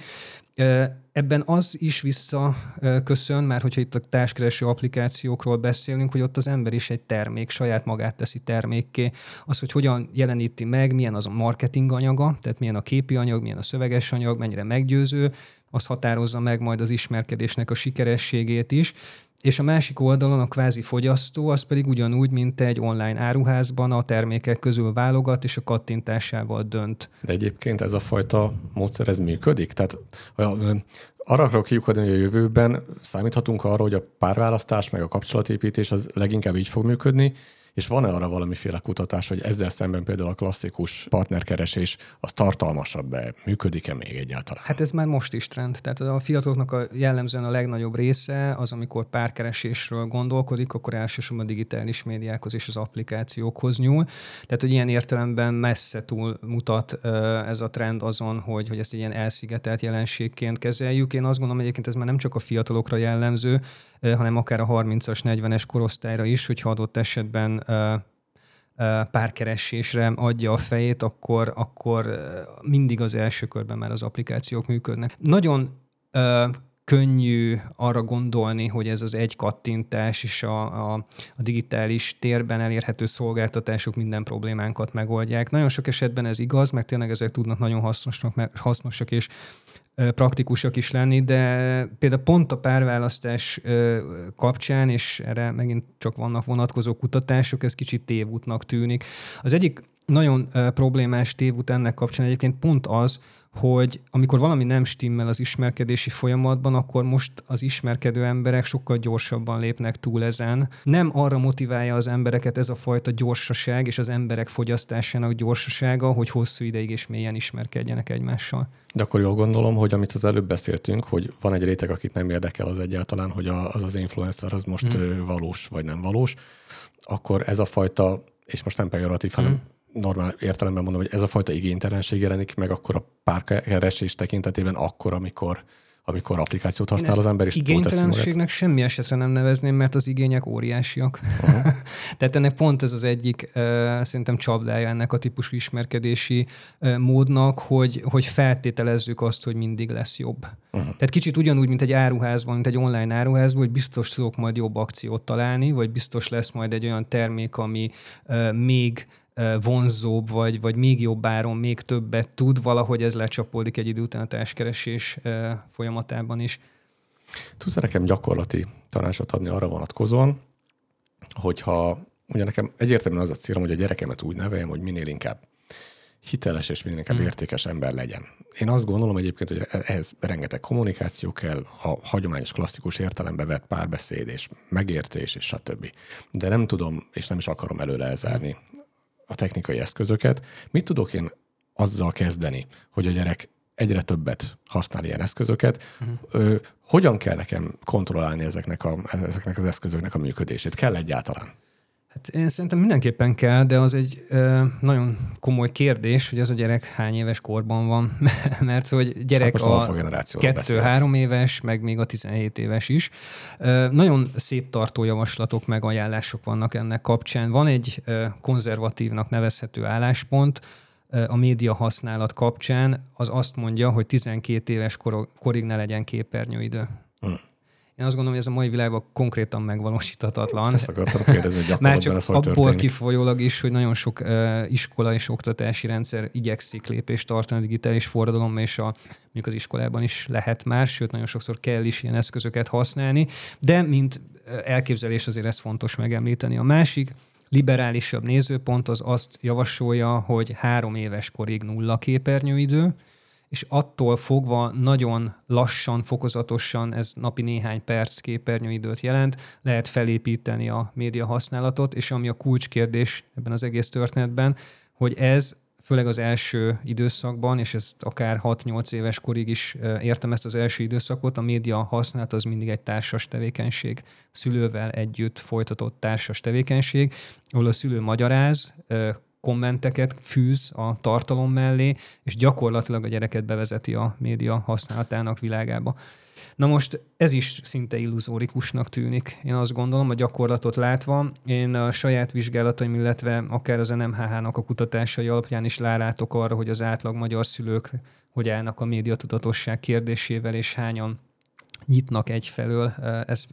Ebben az is visszaköszön, már hogyha itt a társkereső applikációkról beszélünk, hogy ott az ember is egy termék, saját magát teszi termékké. Az, hogy hogyan jeleníti meg, milyen az a marketing anyaga, tehát milyen a képi anyag, milyen a szöveges anyag, mennyire meggyőző, az határozza meg majd az ismerkedésnek a sikerességét is. És a másik oldalon a kvázi fogyasztó, az pedig ugyanúgy, mint egy online áruházban a termékek közül válogat, és a kattintásával dönt. De egyébként ez a fajta módszer, ez működik? Tehát arra akarok kiukadni, hogy a jövőben számíthatunk arra, hogy a párválasztás meg a kapcsolatépítés az leginkább így fog működni, és van-e arra valamiféle kutatás, hogy ezzel szemben például a klasszikus partnerkeresés az tartalmasabb-e, működik-e még egyáltalán? Hát ez már most is trend. Tehát a fiataloknak jellemzően a legnagyobb része az, amikor párkeresésről gondolkodik, akkor elsősorban a digitális médiákhoz és az applikációkhoz nyúl. Tehát, hogy ilyen értelemben messze túl mutat ez a trend azon, hogy ezt egy ilyen elszigetelt jelenségként kezeljük. Én azt gondolom, egyébként ez már nem csak a fiatalokra jellemző, hanem akár a 30-as, 40-es korosztályra is, hogyha adott esetben párkeresésre adja a fejét, akkor mindig az első körben már az applikációk működnek. Nagyon könnyű arra gondolni, hogy ez az egy kattintás és a digitális térben elérhető szolgáltatások minden problémánkat megoldják. Nagyon sok esetben ez igaz, meg tényleg ezek tudnak nagyon hasznosak és praktikusak is lenni, de például pont a párválasztás kapcsán, és erre megint csak vannak vonatkozó kutatások, ez kicsit tévútnak tűnik. Az egyik nagyon problémás tévút ennek kapcsán egyébként pont az, hogy amikor valami nem stimmel az ismerkedési folyamatban, akkor most az ismerkedő emberek sokkal gyorsabban lépnek túl ezen. Nem arra motiválja az embereket ez a fajta gyorsaság és az emberek fogyasztásának gyorsasága, hogy hosszú ideig és mélyen ismerkedjenek egymással. De akkor jól gondolom, hogy amit az előbb beszéltünk, hogy van egy réteg, akit nem érdekel az egyáltalán, hogy az az influencer az most valós vagy nem valós, akkor ez a fajta, és most nem pejoratív, hanem normál értelemben mondom, hogy ez a fajta igénytelenség jelenik meg akkor a párkeresés tekintetében akkor, amikor applikációt használ az ember. Igénytelenségnek semmi esetre nem nevezném, mert az igények óriásiak. Uh-huh. Tehát ennek pont ez az egyik szerintem csapdája ennek a típusú ismerkedési módnak, hogy feltételezzük azt, hogy mindig lesz jobb. Uh-huh. Tehát kicsit ugyanúgy, mint egy áruházban, mint egy online áruházban, hogy biztos tudok majd jobb akciót találni, vagy biztos lesz majd egy olyan termék, ami még vonzóbb, vagy még jobb áron, még többet tud, valahogy ez lecsapódik egy idő után a társkeresés folyamatában is. Tudsz nekem gyakorlati tanácsot adni arra vonatkozóan, hogyha ugye nekem egyértelműen az a célom, hogy a gyerekemet úgy neveljem, hogy minél inkább hiteles és minél inkább értékes ember legyen. Én azt gondolom egyébként, hogy ehhez rengeteg kommunikáció kell, a hagyományos klasszikus értelembe vett párbeszéd és megértés és stb. De nem tudom, és nem is akarom előle elzárni a technikai eszközöket. Mit tudok én azzal kezdeni, hogy a gyerek egyre többet használ ilyen eszközöket? Hogyan kell nekem kontrollálni ezeknek az eszközöknek a működését? Kell egyáltalán? Hát én szerintem mindenképpen kell, de az egy nagyon komoly kérdés, hogy ez a gyerek hány éves korban van, mert hogy gyerek a 2-3 éves, meg még a 17 éves is. Nagyon széttartó javaslatok meg ajánlások vannak ennek kapcsán. Van egy konzervatívnak nevezhető álláspont a média használat kapcsán, az azt mondja, hogy 12 éves korig ne legyen képernyőidő. Én azt gondolom, hogy ez a mai világban konkrétan megvalósíthatatlan. Ezt akartam kérdezni, hogy már csak abból kifolyólag is, hogy nagyon sok iskola és oktatási rendszer igyekszik lépést tartani a digitális forradalommal, és mondjuk az iskolában is lehet már, sőt, nagyon sokszor kell is ilyen eszközöket használni, de mint elképzelés azért ez fontos megemlíteni. A másik liberálisabb nézőpont az azt javasolja, hogy 3 éves korig 0 képernyőidő, és attól fogva nagyon lassan, fokozatosan, ez napi néhány perc képernyőidőt jelent, lehet felépíteni a média használatot, és ami a kulcskérdés ebben az egész történetben, hogy ez főleg az első időszakban, és ezt akár 6-8 éves korig is értem ezt az első időszakot, a média használat az mindig egy társas tevékenység, szülővel együtt folytatott társas tevékenység, ahol a szülő magyaráz, kommenteket fűz a tartalom mellé, és gyakorlatilag a gyereket bevezeti a média használatának világába. Na most ez is szinte illuzórikusnak tűnik, én azt gondolom, a gyakorlatot látva. Én a saját vizsgálataim, illetve akár az NMHH-nak a kutatásai alapján is rálátok arra, hogy az átlag magyar szülők hogy állnak a médiatudatosság kérdésével, és hányan nyitnak egyfelől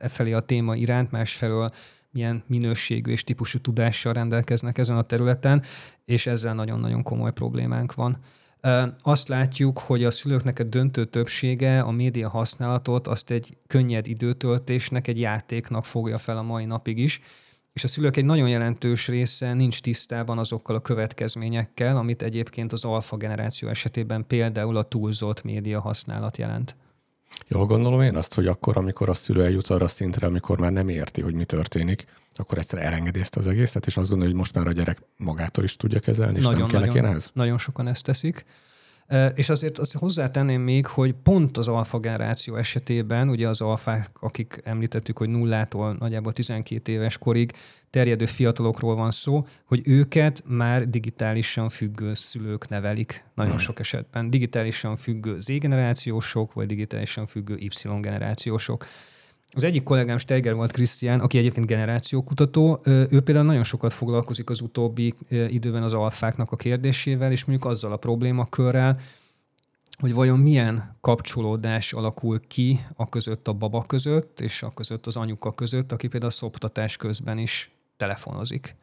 felé a téma iránt, másfelől milyen minőségű és típusú tudással rendelkeznek ezen a területen, és ezzel nagyon-nagyon komoly problémánk van. Azt látjuk, hogy a szülőknek a döntő többsége a média használatot azt egy könnyed időtöltésnek, egy játéknak fogja fel a mai napig is, és a szülők egy nagyon jelentős része nincs tisztában azokkal a következményekkel, amit egyébként az alfa generáció esetében például a túlzott média használat jelent. Jól gondolom én azt, hogy akkor, amikor a szülő eljut arra szintre, amikor már nem érti, hogy mi történik, akkor egyszer elengedi ezt az egészet, és azt gondolja, hogy most már a gyerek magától is tudja kezelni, és nem kell nekem ehhez? Nagyon sokan ezt teszik. És azért azt hozzátenném még, hogy pont az alfa generáció esetében, ugye az alfák, akik említettük, hogy 0-tól nagyjából 12 éves korig terjedő fiatalokról van szó, hogy őket már digitálisan függő szülők nevelik nagyon sok esetben. Digitálisan függő Z-generációsok, vagy digitálisan függő Y-generációsok. Az egyik kollégám Steiger volt Krisztián, aki egyébként generációkutató, ő például nagyon sokat foglalkozik az utóbbi időben az alfáknak a kérdésével, és mondjuk azzal a problémakörrel, hogy vajon milyen kapcsolódás alakul ki a között a baba között, és a között az anyuka között, aki például a szoptatás közben is telefonozik.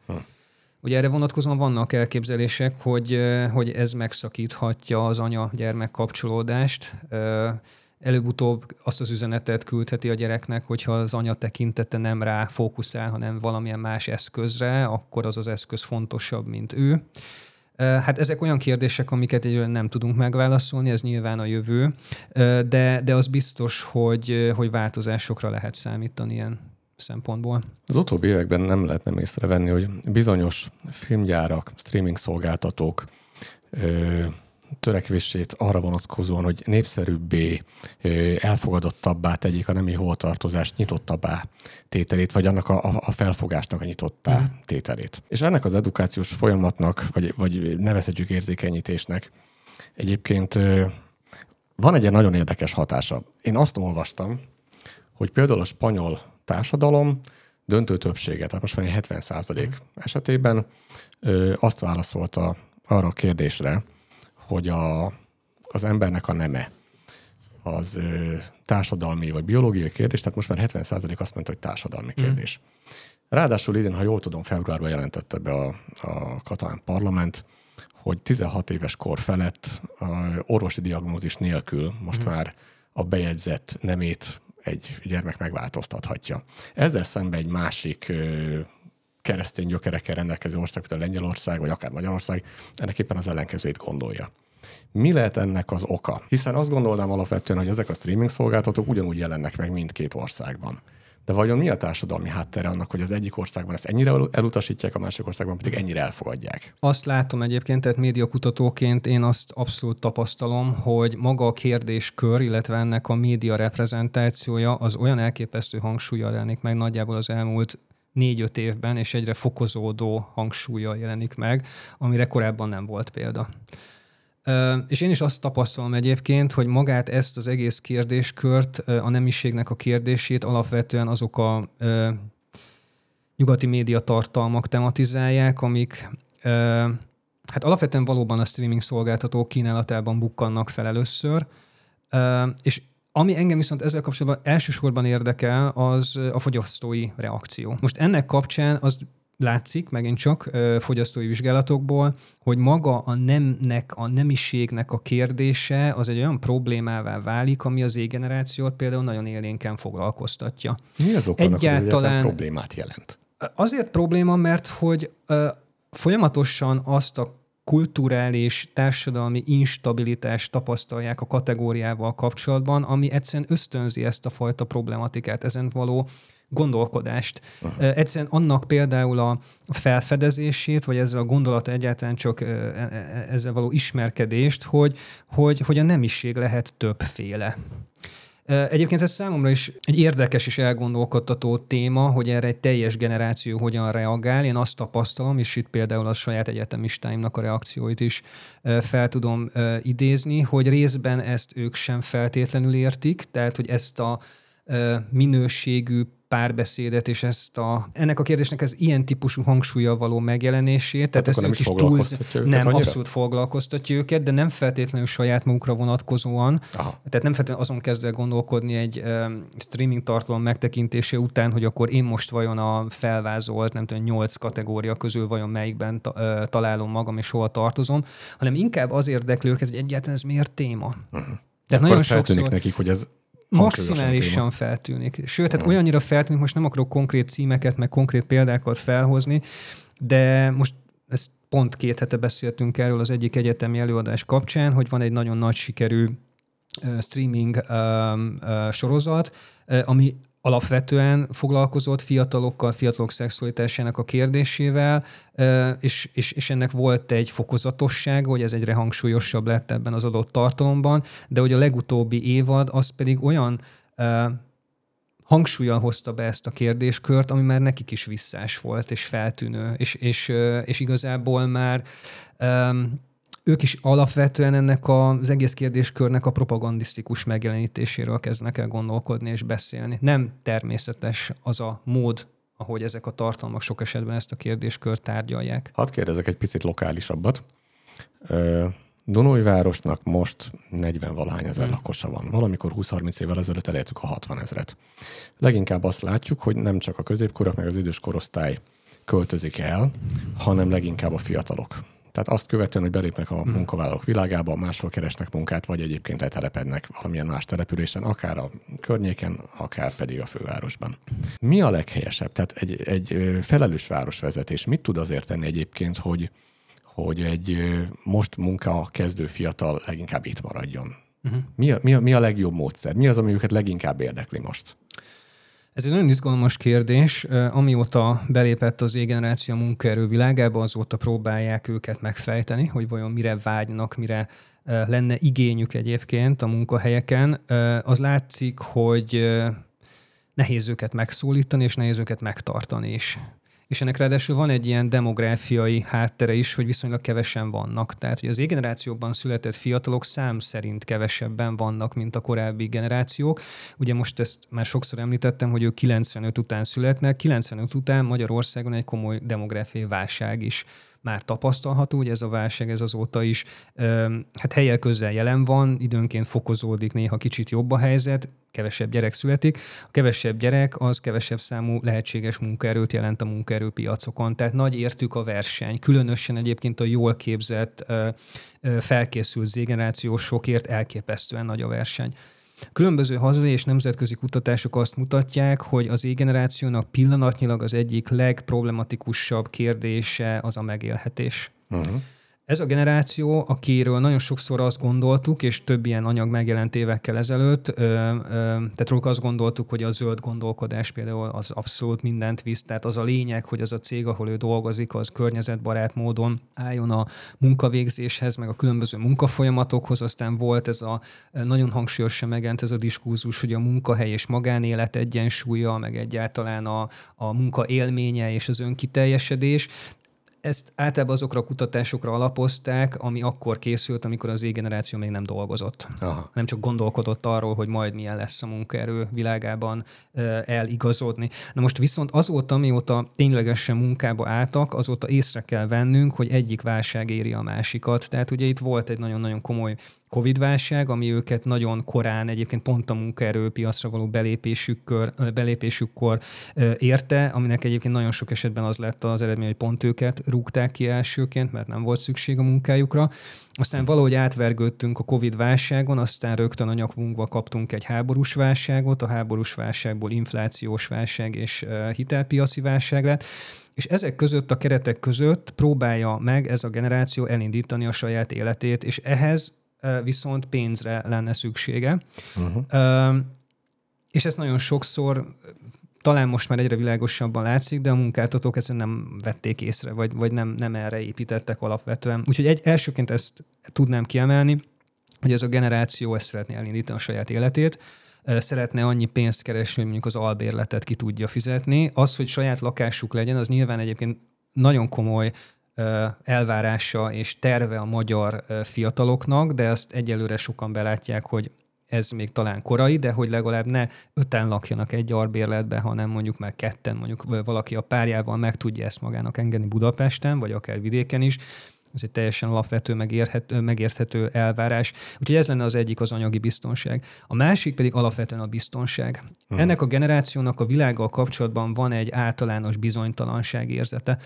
Ugye erre vonatkozóan vannak elképzelések, hogy ez megszakíthatja az anya-gyermek kapcsolódást, előbb-utóbb azt az üzenetet küldheti a gyereknek, hogyha az anya tekintete nem rá fókuszál, hanem valamilyen más eszközre, akkor az az eszköz fontosabb, mint ő. Hát ezek olyan kérdések, amiket egyébként nem tudunk megválaszolni, ez nyilván a jövő, de az biztos, hogy változásokra lehet számítani ilyen szempontból. Az utóbbi években nem lehetne észrevenni, hogy bizonyos filmgyárak, streaming szolgáltatók törekvését arra vonatkozóan, hogy népszerűbbé, elfogadottabbá tegyék a nemi hovatartozást nyitottabbá tételét, vagy annak a felfogásnak a nyitottá tételét. És ennek az edukációs folyamatnak, vagy nevezhetjük érzékenyítésnek, egyébként van egy nagyon érdekes hatása. Én azt olvastam, hogy például a spanyol társadalom döntő többsége, tehát most már 70% esetében azt válaszolta arra a kérdésre, hogy az embernek a neme az társadalmi vagy biológiai kérdés, tehát most már 70% azt mondta, hogy társadalmi kérdés. Ráadásul idén, ha jól tudom, februárban jelentette be a katalán parlament, hogy 16 éves kor felett orvosi diagnózis nélkül most már a bejegyzett nemét egy gyermek megváltoztathatja. Ezzel szemben egy másik keresztény gyökerekkel rendelkező ország, például Lengyelország, vagy akár Magyarország, ennek éppen az ellenkezőjét gondolja. Mi lehet ennek az oka? Hiszen azt gondolnám alapvetően, hogy ezek a streaming szolgáltatók ugyanúgy jelennek meg mindkét országban. De vajon mi a társadalmi háttere annak, hogy az egyik országban ezt ennyire elutasítják, a másik országban pedig ennyire elfogadják? Azt látom egyébként, tehát médiakutatóként én azt abszolút tapasztalom, hogy maga a kérdéskör, illetve ennek a média reprezentációja az olyan elképesztő hangsúllyal jelenik meg nagyjából az elmúlt 4-5 évben, és egyre fokozódó hangsúlya jelenik meg, amire korábban nem volt példa. És én is azt tapasztalom egyébként, hogy magát ezt az egész kérdéskört, a nemiségnek a kérdését alapvetően azok a nyugati médiatartalmak tematizálják, amik hát alapvetően valóban a streaming szolgáltatók kínálatában bukkannak fel először, és ami engem viszont ezzel kapcsolatban elsősorban érdekel, az a fogyasztói reakció. Most ennek kapcsán az látszik, megint csak fogyasztói vizsgálatokból, hogy maga a nemnek, a nemiségnek a kérdése az egy olyan problémává válik, ami az Z-generációt például nagyon élénken foglalkoztatja. Mi az okának, hogy ez egyáltalán problémát jelent? Azért probléma, mert hogy folyamatosan azt a kulturális, társadalmi instabilitást tapasztalják a kategóriával kapcsolatban, ami egyszerűen ösztönzi ezt a fajta problematikát, ezen való gondolkodást. Aha. Egyszerűen annak például a felfedezését, vagy ezzel a gondolat egyáltalán csak ezzel való ismerkedést, hogy a nemiség lehet többféle. Egyébként ez számomra is egy érdekes és elgondolkodtató téma, hogy erre egy teljes generáció hogyan reagál. Én azt tapasztalom, és itt például a saját egyetemistáimnak a reakcióit is fel tudom idézni, hogy részben ezt ők sem feltétlenül értik, tehát hogy ezt a minőségű párbeszédet, és ennek a kérdésnek ez ilyen típusú hangsúllyal való megjelenését, tehát ezt ők is túlzásban, nem, abszolút foglalkoztatja őket, de nem feltétlenül saját munkra vonatkozóan. Aha. Tehát nem feltétlenül azon kezd el gondolkodni egy streaming tartalom megtekintése után, hogy akkor én most vajon a felvázolt, nem tudom, 8 kategória közül vajon melyikben találom magam, és hol tartozom, hanem inkább az érdekli őket, hogy egyáltalán ez miért téma. Uh-huh. Tehát nagyon sokszor nekik, hogy ez maximálisan feltűnik. Sőt, tehát olyannyira feltűnik, most nem akarok konkrét címeket, meg konkrét példákat felhozni, de most ezt pont 2 hete beszéltünk erről az egyik egyetemi előadás kapcsán, hogy van egy nagyon nagy sikerű streaming sorozat, ami alapvetően foglalkozott fiatalokkal, fiatalok szexualitásának a kérdésével, és ennek volt egy fokozatosság, hogy ez egyre hangsúlyosabb lett ebben az adott tartalomban, de hogy a legutóbbi évad az pedig olyan hangsúllyal hozta be ezt a kérdéskört, ami már nekik is visszás volt, és feltűnő, és igazából már... ők is alapvetően ennek az egész kérdéskörnek a propagandisztikus megjelenítéséről kezdnek el gondolkodni és beszélni. Nem természetes az a mód, ahogy ezek a tartalmak sok esetben ezt a kérdéskört tárgyalják. Hadd kérdezek egy picit lokálisabbat. Dunajvárosnak most 40-valahány ezer lakosa van. Valamikor 20-30 évvel ezelőtt elértük a 60 000-et. Leginkább azt látjuk, hogy nem csak a középkorok, meg az idős korosztály költözik el, hanem leginkább a fiatalok. Tehát azt követően, hogy belépnek a munkavállalók világába, máshol keresnek munkát, vagy egyébként letelepednek valamilyen más településen, akár a környéken, akár pedig a fővárosban. Mi a leghelyesebb? Tehát egy felelős városvezetés mit tud azért tenni egyébként, hogy egy most munka kezdő fiatal leginkább itt maradjon? Mi a legjobb módszer? Mi az, ami őket leginkább érdekli most? Ez egy nagyon izgalmas kérdés. Amióta belépett az E-generáció munkaerő világába, azóta próbálják őket megfejteni, hogy vajon mire vágynak, mire lenne igényük egyébként a munkahelyeken. Az látszik, hogy nehéz őket megszólítani, és nehéz őket megtartani is. És ennek ráadásul van egy ilyen demográfiai háttere is, hogy viszonylag kevesen vannak. Tehát, hogy az E-generációban született fiatalok szám szerint kevesebben vannak, mint a korábbi generációk. Ugye most ezt már sokszor említettem, hogy ők 95 után születnek. 95 után Magyarországon egy komoly demográfiai válság is már tapasztalható, hogy ez a válság ez azóta is helyjel közzel jelen van, időnként fokozódik, néha kicsit jobb a helyzet, kevesebb gyerek születik. A kevesebb gyerek az kevesebb számú lehetséges munkaerőt jelent a munkaerőpiacokon, tehát nagy értük a verseny. Különösen egyébként a jól képzett, felkészült Z-generációsokért elképesztően nagy a verseny. Különböző hazai és nemzetközi kutatások azt mutatják, hogy az E-generációnak pillanatnyilag az egyik legproblematikusabb kérdése az a megélhetés. Uh-huh. Ez a generáció, akiről nagyon sokszor azt gondoltuk, és több ilyen anyag megjelent évekkel ezelőtt, tehát róluk azt gondoltuk, hogy a zöld gondolkodás például az abszolút mindent visz, tehát az a lényeg, hogy az a cég, ahol ő dolgozik, az környezetbarát módon álljon a munkavégzéshez, meg a különböző munkafolyamatokhoz, aztán volt ez a nagyon hangsúlyosan megjelent ez a diskurzus, hogy a munkahely és magánélet egyensúlya, meg egyáltalán a munka élménye és az önkiteljesedés. Ezt általában azokra a kutatásokra alapozták, ami akkor készült, amikor az E-generáció még nem dolgozott. Aha. Nem csak gondolkodott arról, hogy majd milyen lesz a munkaerő világában eligazodni. Na most viszont azóta, mióta ténylegesen munkába álltak, azóta észre kell vennünk, hogy egyik válság éri a másikat. Tehát ugye itt volt egy nagyon-nagyon komoly Covid-válság, ami őket nagyon korán egyébként pont a munkaerőpiacra való belépésükkor érte, aminek egyébként nagyon sok esetben az lett az eredmény, hogy pont őket rúgták ki elsőként, mert nem volt szükség a munkájukra. Aztán valahogy átvergődtünk a Covid-válságon, aztán rögtön a nyakunkba kaptunk egy háborús válságot, a háborús válságból inflációs válság és hitelpiaci válság lett. És ezek között, a keretek között próbálja meg ez a generáció elindítani a saját életét, és ehhez viszont pénzre lenne szüksége. Uh-huh. És ezt nagyon sokszor talán most már egyre világosabban látszik, de a munkáltatók ezt nem vették észre, vagy nem erre építettek alapvetően. Úgyhogy elsőként ezt tudnám kiemelni, hogy ez a generáció ezt szeretné elindítani a saját életét, szeretne annyi pénzt keresni, hogy mondjuk az albérletet ki tudja fizetni. Az, hogy saját lakásuk legyen, az nyilván egyébként nagyon komoly elvárása és terve a magyar fiataloknak, de ezt egyelőre sokan belátják, hogy ez még talán korai, de hogy legalább ne 5-en lakjanak egy albérletben, hanem mondjuk már 2-en, mondjuk valaki a párjával meg tudja ezt magának engedni Budapesten, vagy akár vidéken is. Ez egy teljesen alapvető, megérthető elvárás. Úgyhogy ez lenne az egyik, az anyagi biztonság. A másik pedig alapvetően a biztonság. Ennek a generációnak a világgal kapcsolatban van egy általános bizonytalanság érzete,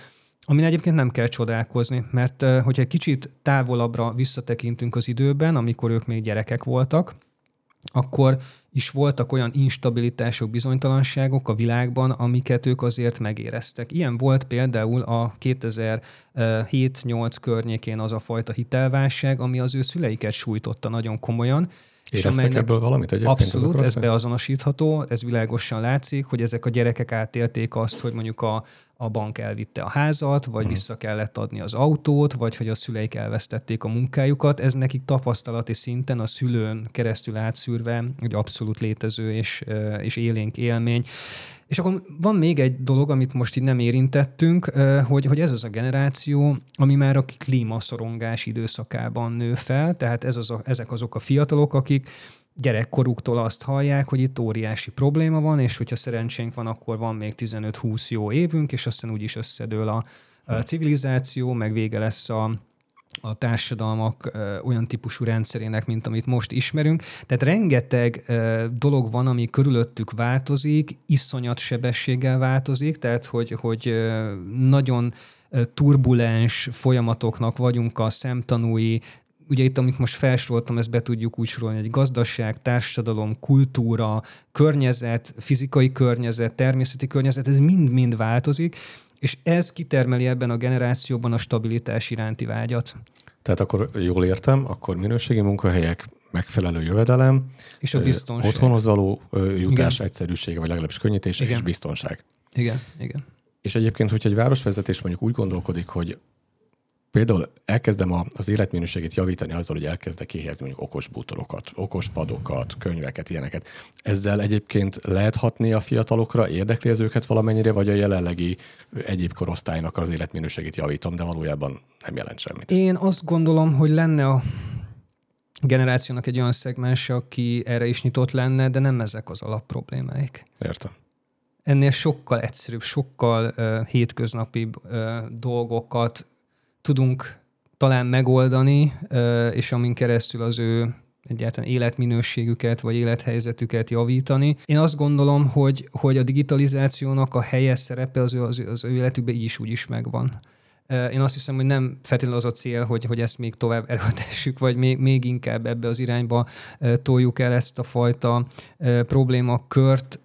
amin egyébként nem kell csodálkozni, mert hogyha egy kicsit távolabbra visszatekintünk az időben, amikor ők még gyerekek voltak, akkor is voltak olyan instabilitások, bizonytalanságok a világban, amiket ők azért megéreztek. Ilyen volt például a 2007-8 környékén az a fajta hitelválság, ami az ő szüleiket sújtotta nagyon komolyan. Éreztek ebből valamit egyébként? Abszolút, ez beazonosítható, ez világosan látszik, hogy ezek a gyerekek átélték azt, hogy mondjuk a bank elvitte a házat, vagy vissza kellett adni az autót, vagy hogy a szüleik elvesztették a munkájukat. Ez nekik tapasztalati szinten a szülőn keresztül átszűrve egy abszolút létező és élénk élmény. És akkor van még egy dolog, amit most így nem érintettünk, hogy ez az a generáció, ami már a klímaszorongás időszakában nő fel, tehát ezek azok a fiatalok, akik gyerekkoruktól azt hallják, hogy itt óriási probléma van, és hogyha szerencsénk van, akkor van még 15-20 jó évünk, és aztán úgyis összedől a civilizáció, meg vége lesz a társadalmak olyan típusú rendszerének, mint amit most ismerünk. Tehát rengeteg dolog van, ami körülöttük változik, iszonyat sebességgel változik, tehát hogy nagyon turbulens folyamatoknak vagyunk a szemtanúi. Ugye itt, amit most felsoroltam, ezt be tudjuk úgy sorolni, hogy gazdaság, társadalom, kultúra, környezet, fizikai környezet, természeti környezet, ez mind-mind változik, és ez kitermeli ebben a generációban a stabilitás iránti vágyat. Tehát akkor jól értem, akkor minőségi munkahelyek, megfelelő jövedelem, és a biztonság. Otthonhoz való jutás, igen, egyszerűsége, vagy legalábbis könnyítése, igen, és biztonság. Igen, igen. És egyébként, hogyha egy városvezetés mondjuk úgy gondolkodik, hogy például elkezdem az életminőségét javítani azzal, hogy elkezdek kihelyezni mondjuk okos bútorokat, okos padokat, könyveket, ilyeneket. Ezzel egyébként lehet hatni a fiatalokra, érdekli ez őket valamennyire, vagy a jelenlegi egyéb korosztálynak az életminőségét javítom, de valójában nem jelent semmit. Én azt gondolom, hogy lenne a generációnak egy olyan szegmens, aki erre is nyitott lenne, de nem ezek az alapproblémáik. Értem. Ennél sokkal egyszerűbb, sokkal hétköznapibb dolgokat tudunk talán megoldani, és amin keresztül az ő egyáltalán életminőségüket vagy élethelyzetüket javítani. Én azt gondolom, hogy a digitalizációnak a helye, szerepe az ő életükben így is úgy is megvan. Én azt hiszem, hogy nem feltétlenül az a cél, hogy ezt még tovább erőltessük, vagy még inkább ebbe az irányba toljuk el ezt a fajta problémakört,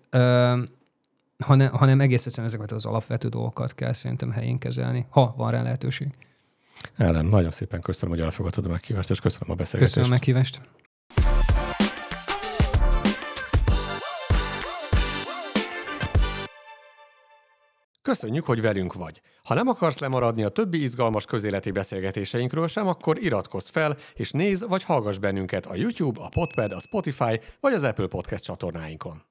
hanem egész egyszerűen ezeket az alapvető dolgokat kell szerintem helyén kezelni, ha van rá lehetőség. Ellen, nagyon szépen köszönöm, hogy elfogadtad a meghívást, és köszönöm a beszélgetést. Köszönöm a meghívást. Köszönjük, hogy velünk vagy. Ha nem akarsz lemaradni a többi izgalmas közéleti beszélgetéseinkről sem, akkor iratkozz fel, és nézz vagy hallgass bennünket a YouTube, a Podpad, a Spotify vagy az Apple Podcast csatornáinkon.